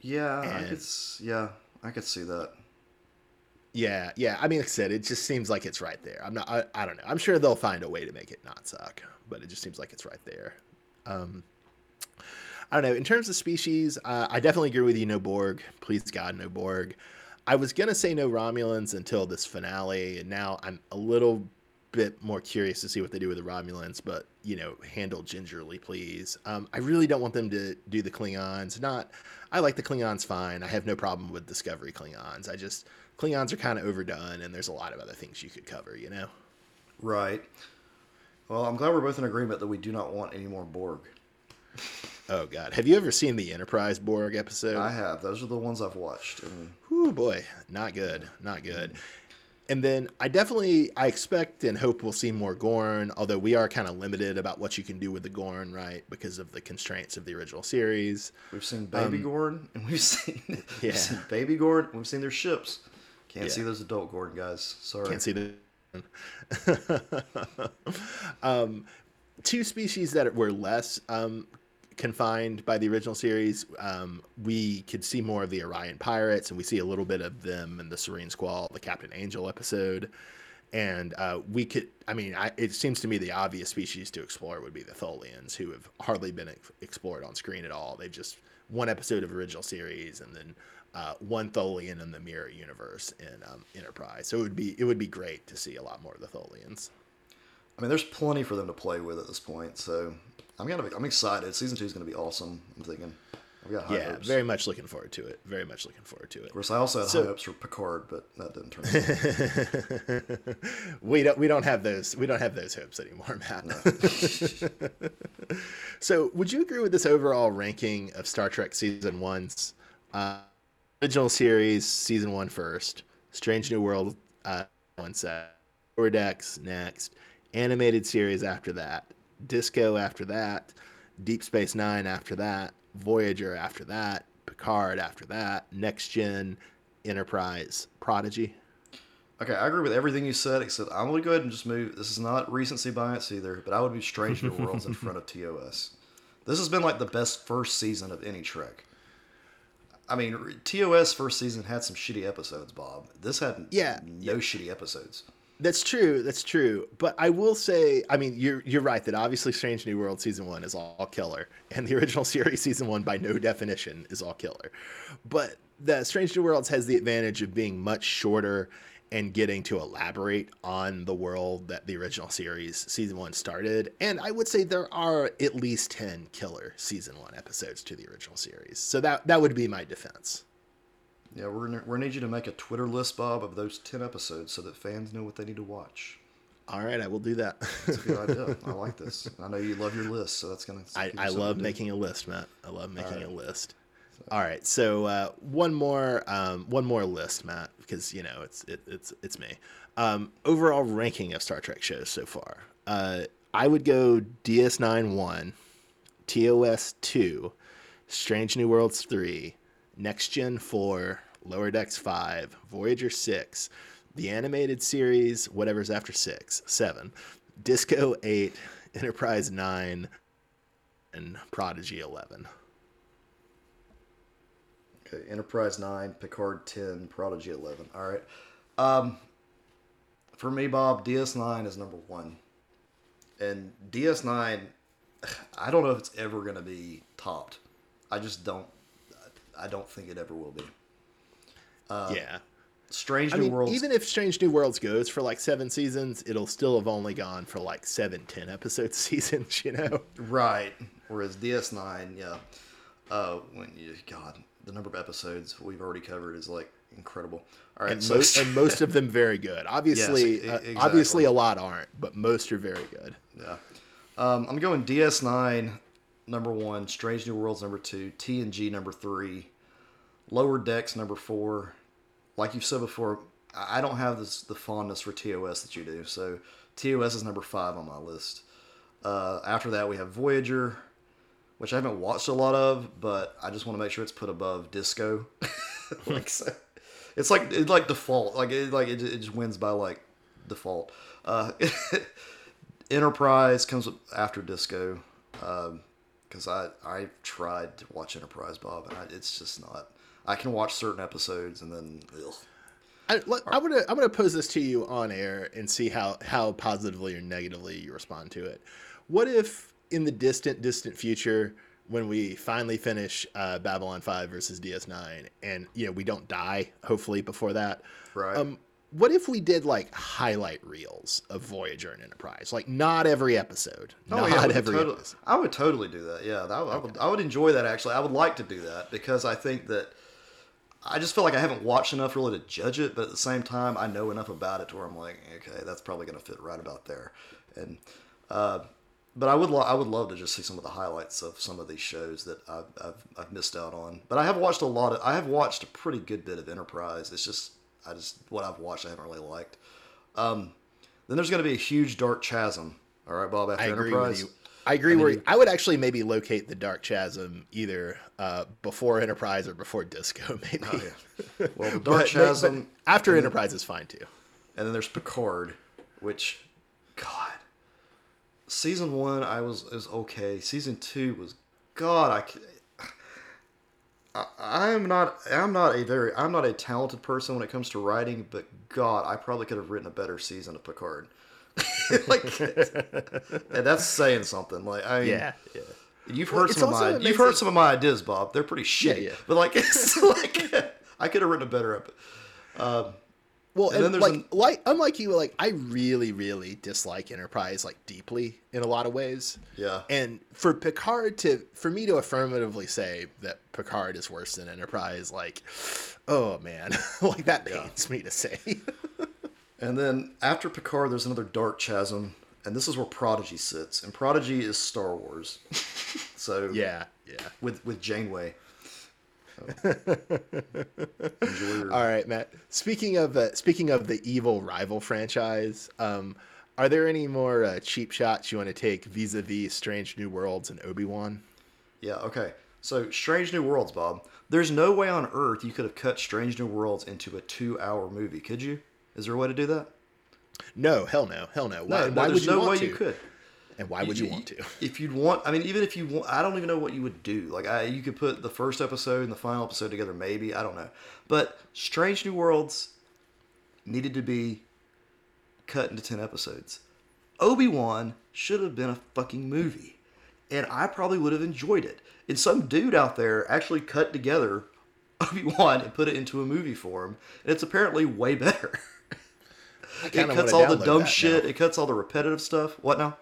Yeah, and I could, yeah, I could see that. Yeah, yeah. I mean, like I said, it just seems like it's right there. I'm not, I, I don't know. I'm sure they'll find a way to make it not suck, but it just seems like it's right there. Um, I don't know. In terms of species, uh, I definitely agree with you. No Borg, please God, no Borg. I was going to say no Romulans until this finale, and now I'm a little bit more curious to see what they do with the Romulans, but, you know, handle gingerly, please. Um, I really don't want them to do the Klingons. Not, I like the Klingons fine. I have no problem with Discovery Klingons. I just, Klingons are kind of overdone, and there's a lot of other things you could cover, you know? Right. Well, I'm glad we're both in agreement that we do not want any more Borg. Oh, God. Have you ever seen the Enterprise Borg episode? I have. Those are the ones I've watched. And... oh, boy. Not good. Not good. And then I definitely, I expect and hope we'll see more Gorn, although we are kind of limited about what you can do with the Gorn, right? Because of the constraints of the original series. We've seen Baby um, Gorn, and we've seen, yeah. we've seen Baby Gorn, and we've seen their ships. Can't yeah. see those adult Gorn guys. Sorry. Can't see the um, two species that were less um, confined by the original series. Um, we could see more of the Orion pirates, and we see a little bit of them in the Serene Squall, the Captain Angel episode. And uh, we could, I mean, I, it seems to me the obvious species to explore would be the Tholians, who have hardly been ex- explored on screen at all. They've just one episode of original series, and then uh, one Tholian in the mirror universe in um, Enterprise. So it would be it would be great to see a lot more of the Tholians. I mean, there's plenty for them to play with at this point, so. I'm gonna be, I'm excited. Season two is gonna be awesome. I'm thinking. I've got high yeah, hopes. Very much looking forward to it. Very much looking forward to it. Of course, I also had so, high hopes for Picard, but that didn't turn out. we don't. We don't have those. We don't have those hopes anymore, Matt. No. So, would you agree with this overall ranking of Star Trek season one's uh, Original Series season one first, Strange New World uh, one set, Ortegas next, Animated Series after that, Disco after that, Deep Space Nine after that, Voyager after that, Picard after that, Next Gen, Enterprise, Prodigy. Okay, I agree with everything you said, except I'm going to go ahead and just move. This is not recency bias either, but I would be Strange New Worlds in front of T O S. This has been like the best first season of any Trek. I mean, T O S first season had some shitty episodes, Bob. This had yeah, no yeah. shitty episodes. That's true. That's true. But I will say, I mean, you're you're right that obviously Strange New World season one is all killer, and the Original Series season one, by no definition, is all killer. But the Strange New Worlds has the advantage of being much shorter and getting to elaborate on the world that the Original Series season one started. And I would say there are at least ten killer season one episodes to the Original Series. So that that would be my defense. Yeah, we're gonna, we're gonna need you to make a Twitter list, Bob, of those ten episodes so that fans know what they need to watch. All right, I will do that. That's a good idea. I like this. I know you love your list, so that's gonna. I, I love making a list, Matt. I love making right. a list. All right, so uh, one more um, one more list, Matt, because you know it's it, it's it's me. Um, overall ranking of Star Trek shows so far, uh, I would go D S nine one, T O S two, Strange New Worlds three, Next Gen four, Lower Decks five, Voyager six, the Animated Series, whatever's after six, seven, Disco eight, Enterprise nine, and Prodigy eleven. Okay, Enterprise nine, Picard ten, Prodigy eleven. All right. Um, for me, Bob, D S nine is number one. And D S nine, I don't know if it's ever going to be topped. I just don't. I don't think it ever will be. Uh, yeah. Strange I New mean, Worlds. Even if Strange New Worlds goes for like seven seasons, it'll still have only gone for like seven, ten episode seasons, you know? Right. Whereas D S nine, yeah. Uh, when you, God. The number of episodes we've already covered is like incredible. All right, and, so most, and most of them very good. Obviously, yes, uh, exactly. Obviously a lot aren't, but most are very good. Yeah, um, I'm going D S nine number one, Strange New Worlds number two, T N G number three, Lower Decks number four. Like you've said before, I don't have this, the fondness for T O S that you do, so T O S is number five on my list. Uh, after that, we have Voyager, which I haven't watched a lot of, but I just want to make sure it's put above Disco. like so, it's like it's like default, like it like it, it just wins by like default. Uh, Enterprise comes after Disco, because um, I I tried to watch Enterprise, Bob, and I, it's just not. I can watch certain episodes and then. Ugh. I, look, I'm gonna I'm gonna pose this to you on air and see how how positively or negatively you respond to it. What if? In the distant, distant future, when we finally finish uh, Babylon five versus D S nine, and you know we don't die, hopefully before that. Right. Um, what if we did like highlight reels of Voyager and Enterprise? Like not every episode. Oh, not yeah, every. Totally, episode. I would totally do that. Yeah, that, okay. I would. I would enjoy that actually. I would like to do that because I think that I just feel like I haven't watched enough really to judge it, but at the same time, I know enough about it to where I'm like, okay, that's probably going to fit right about there, and. Uh, But I would lo- I would love to just see some of the highlights of some of these shows that I've, I've I've missed out on. But I have watched a lot of I have watched a pretty good bit of Enterprise. It's just I just what I've watched I haven't really liked. Um, then there's going to be a huge dark chasm. All right, Bob. After I agree Enterprise, with you. I agree. I mean, where you, I would actually maybe locate the dark chasm either uh, before Enterprise or before Disco. Maybe. Oh, yeah. Well, the dark but, chasm but after Enterprise then, is fine too. And then there's Picard, which, God. Season one, I was it was okay. Season two was, God, I, I, I'm not, I'm not a very, I'm not a talented person when it comes to writing, but God, I probably could have written a better season of Picard. like, and that's saying something. Like, I mean, yeah, yeah. You've heard well, some of my, you've heard some of my ideas, Bob. They're pretty shitty, yeah, yeah. But like, it's like, I could have written a better episode. Um, Well, and, and then like, an... like, unlike you, like I really, really dislike Enterprise, like deeply in a lot of ways. Yeah. And for Picard to, for me to affirmatively say that Picard is worse than Enterprise, like, oh man, like that pains yeah. me to say. And then after Picard, there's another dark chasm, and this is where Prodigy sits, and Prodigy is Star Wars. So yeah, yeah, with with Janeway. So. All right, Matt. Speaking of uh, speaking of the evil rival franchise, um, are there any more uh, cheap shots you want to take vis-a-vis Strange New Worlds and Obi-Wan? Yeah. Okay. So Strange New Worlds, Bob. There's no way on earth you could have cut Strange New Worlds into a two-hour movie, could you? Is there a way to do that? No. Hell no. Hell no. Why, no, no why would you no want to? There's no way you could. And why would you, you want to? If you'd want, I mean, even if you want, I don't even know what you would do. Like, I, you could put the first episode and the final episode together, maybe. I don't know. But Strange New Worlds needed to be cut into ten episodes. Obi-Wan should have been a fucking movie. And I probably would have enjoyed it. And some dude out there actually cut together Obi-Wan and put it into a movie form. And it's apparently way better. It cuts all the dumb shit. Now. It cuts all the repetitive stuff. What now?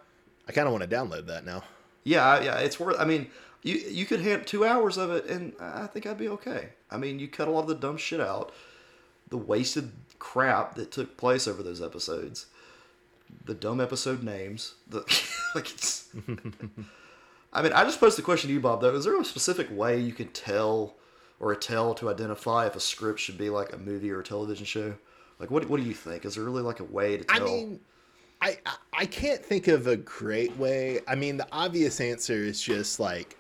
I kind of want to download that now. Yeah, yeah, it's worth. I mean, you you could have two hours of it, and I think I'd be okay. I mean, you cut a lot of the dumb shit out, the wasted crap that took place over those episodes, the dumb episode names. The like, it's. I mean, I just posed the question to you, Bob. Though, is there a specific way you could tell or a tell to identify if a script should be like a movie or a television show? Like, what what do you think? Is there really like a way to tell? I mean, I, I can't think of a great way. I mean, the obvious answer is just like,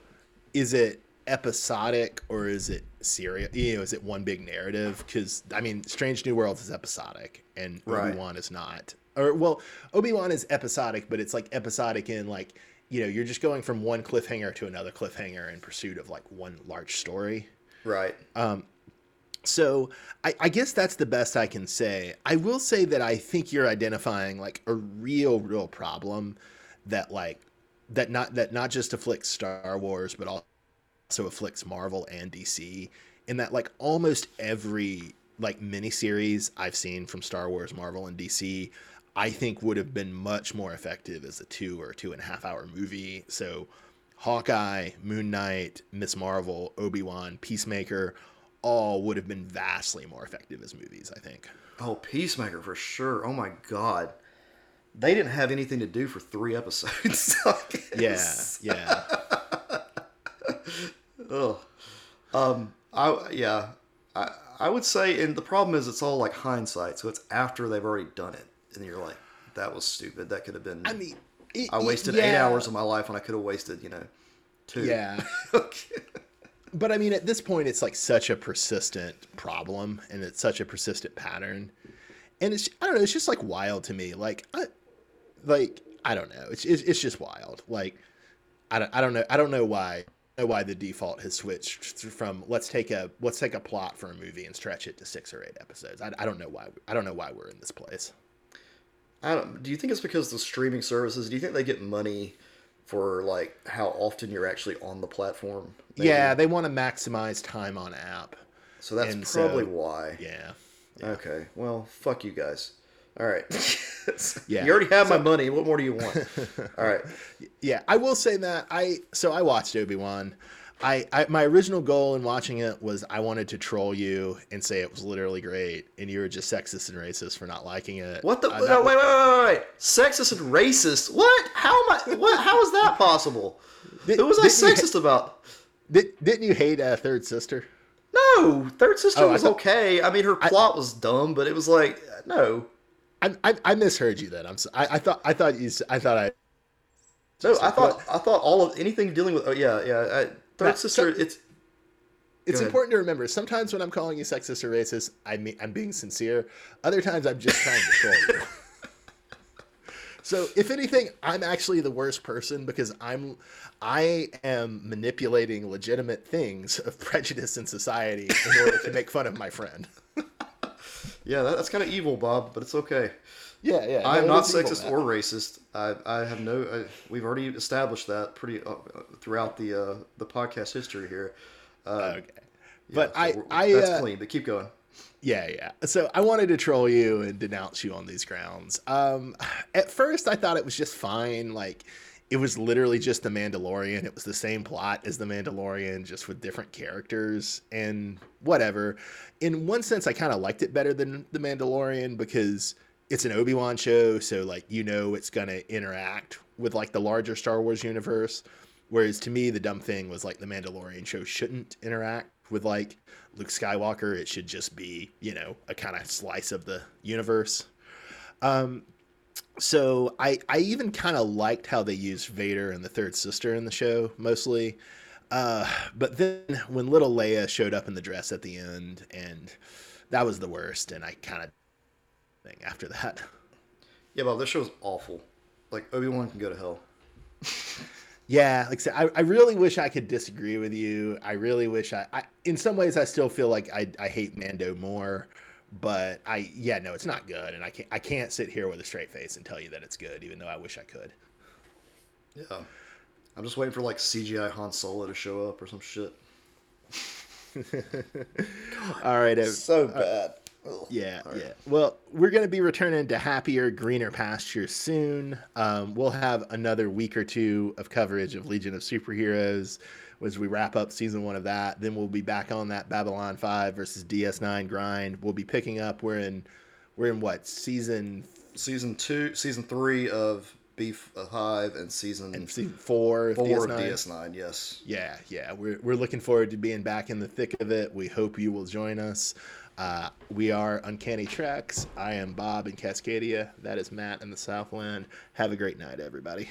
is it episodic or is it serial? You know, is it one big narrative? Because, I mean, Strange New Worlds is episodic and right. Obi-Wan is not. Or, well, Obi-Wan is episodic, but it's like episodic in like, you know, you're just going from one cliffhanger to another cliffhanger in pursuit of like one large story. Right. Um. So I, I guess that's the best I can say. I will say that I think you're identifying like a real, real problem that like that not that not just afflicts Star Wars, but also afflicts Marvel and D C, in that like almost every like miniseries I've seen from Star Wars, Marvel and D C, I think would have been much more effective as a two or two and a half hour movie. So Hawkeye, Moon Knight, Miz Marvel, Obi-Wan, Peacemaker, all would have been vastly more effective as movies, I think. Oh, Peacemaker for sure. Oh my God. They didn't have anything to do for three episodes. Yeah. Yeah. Ugh. Um, I, yeah, I, I would say, and the problem is it's all like hindsight. So it's after they've already done it. And you're like, that was stupid. That could have been, I mean, it, I wasted yeah. eight hours of my life when I could have wasted, you know, two. Yeah. Okay. But I mean, at this point, it's like such a persistent problem, and it's such a persistent pattern, and it's I don't know, it's just like wild to me. Like, I, like I don't know, it's it's just wild. Like, I don't I don't know I don't know why I don't know why the default has switched from let's take a let's take a plot for a movie and stretch it to six or eight episodes. I, I don't know why I don't know why we're in this place. I don't. Do you think it's because the streaming services? Do you think they get money for like how often you're actually on the platform? Maybe? Yeah, they want to maximize time on app. So that's and probably so, why. Yeah, yeah. Okay. Well, fuck you guys. All right. Yeah. You already have so, my money. What more do you want? All right. Yeah, I will say that I so I watched Obi-Wan. I, I my original goal in watching it was I wanted to troll you and say it was literally great, and you were just sexist and racist for not liking it. What the? Uh, no, wait, wait, wait, wait, wait! Sexist and racist? What? How am I? What? How is that possible? Did, Who was I sexist ha- about? Did, didn't you hate uh, Third Sister? No, Third Sister oh, was I thought, okay. I mean, her plot I, was dumb, but it was like no. I I, I misheard you then. I'm. So, I, I thought I thought you. I thought I. No, I thought I thought all of anything dealing with. Oh yeah, yeah. I, Third not, Sister, so, it's... It's important to remember, sometimes when I'm calling you sexist or racist, I mean, I'm being sincere. Other times, I'm just trying to troll you. So, if anything, I'm actually the worst person because I'm, I am manipulating legitimate things of prejudice in society in order to make fun of my friend. Yeah, that, that's kind of evil, Bob, but it's okay. Yeah, yeah. No, I'm not sexist evil, or racist. I, I have no. I, we've already established that pretty uh, throughout the uh, the podcast history here. Uh, okay, yeah, but so I, I that's uh, clean. But keep going. Yeah, yeah. So I wanted to troll you and denounce you on these grounds. Um, at first, I thought it was just fine. Like, it was literally just The Mandalorian. It was the same plot as The Mandalorian, just with different characters and whatever. In one sense, I kind of liked it better than The Mandalorian because it's an Obi-Wan show, so like, you know, it's going to interact with like the larger Star Wars universe. Whereas to me, the dumb thing was like the Mandalorian show shouldn't interact with like Luke Skywalker, it should just be, you know, a kind of slice of the universe. Um, so I, I even kind of liked how they used Vader and the Third Sister in the show mostly. Uh, but then when little Leia showed up in the dress at the end, and that was the worst. And I kind of thing after that. Yeah, well, this show's awful. Like, Obi-Wan can go to hell. Yeah, like I said, I, I really wish I could disagree with you. I really wish I, I in some ways I still feel like I I hate Mando more, but I yeah, no, it's not good, and I can't I can't sit here with a straight face and tell you that it's good, even though I wish I could. Yeah. I'm just waiting for like C G I Han Solo to show up or some shit. All right, it's so bad. Ugh. Yeah, right. Yeah. Well, we're going to be returning to happier, greener pastures soon. Um, we'll have another week or two of coverage of Legion of Superheroes as we wrap up season one of that. Then we'll be back on that Babylon five versus D S nine grind. We'll be picking up. We're in, we're in what season? Season two, season three of Beef Hive, and season and season four, four of D S nine. Yes. Yeah, yeah. We're we're looking forward to being back in the thick of it. We hope you will join us. Uh, we are Uncanny Treks. I am Bob in Cascadia. That is Matt in the Southland. Have a great night, everybody.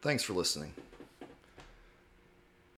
Thanks for listening.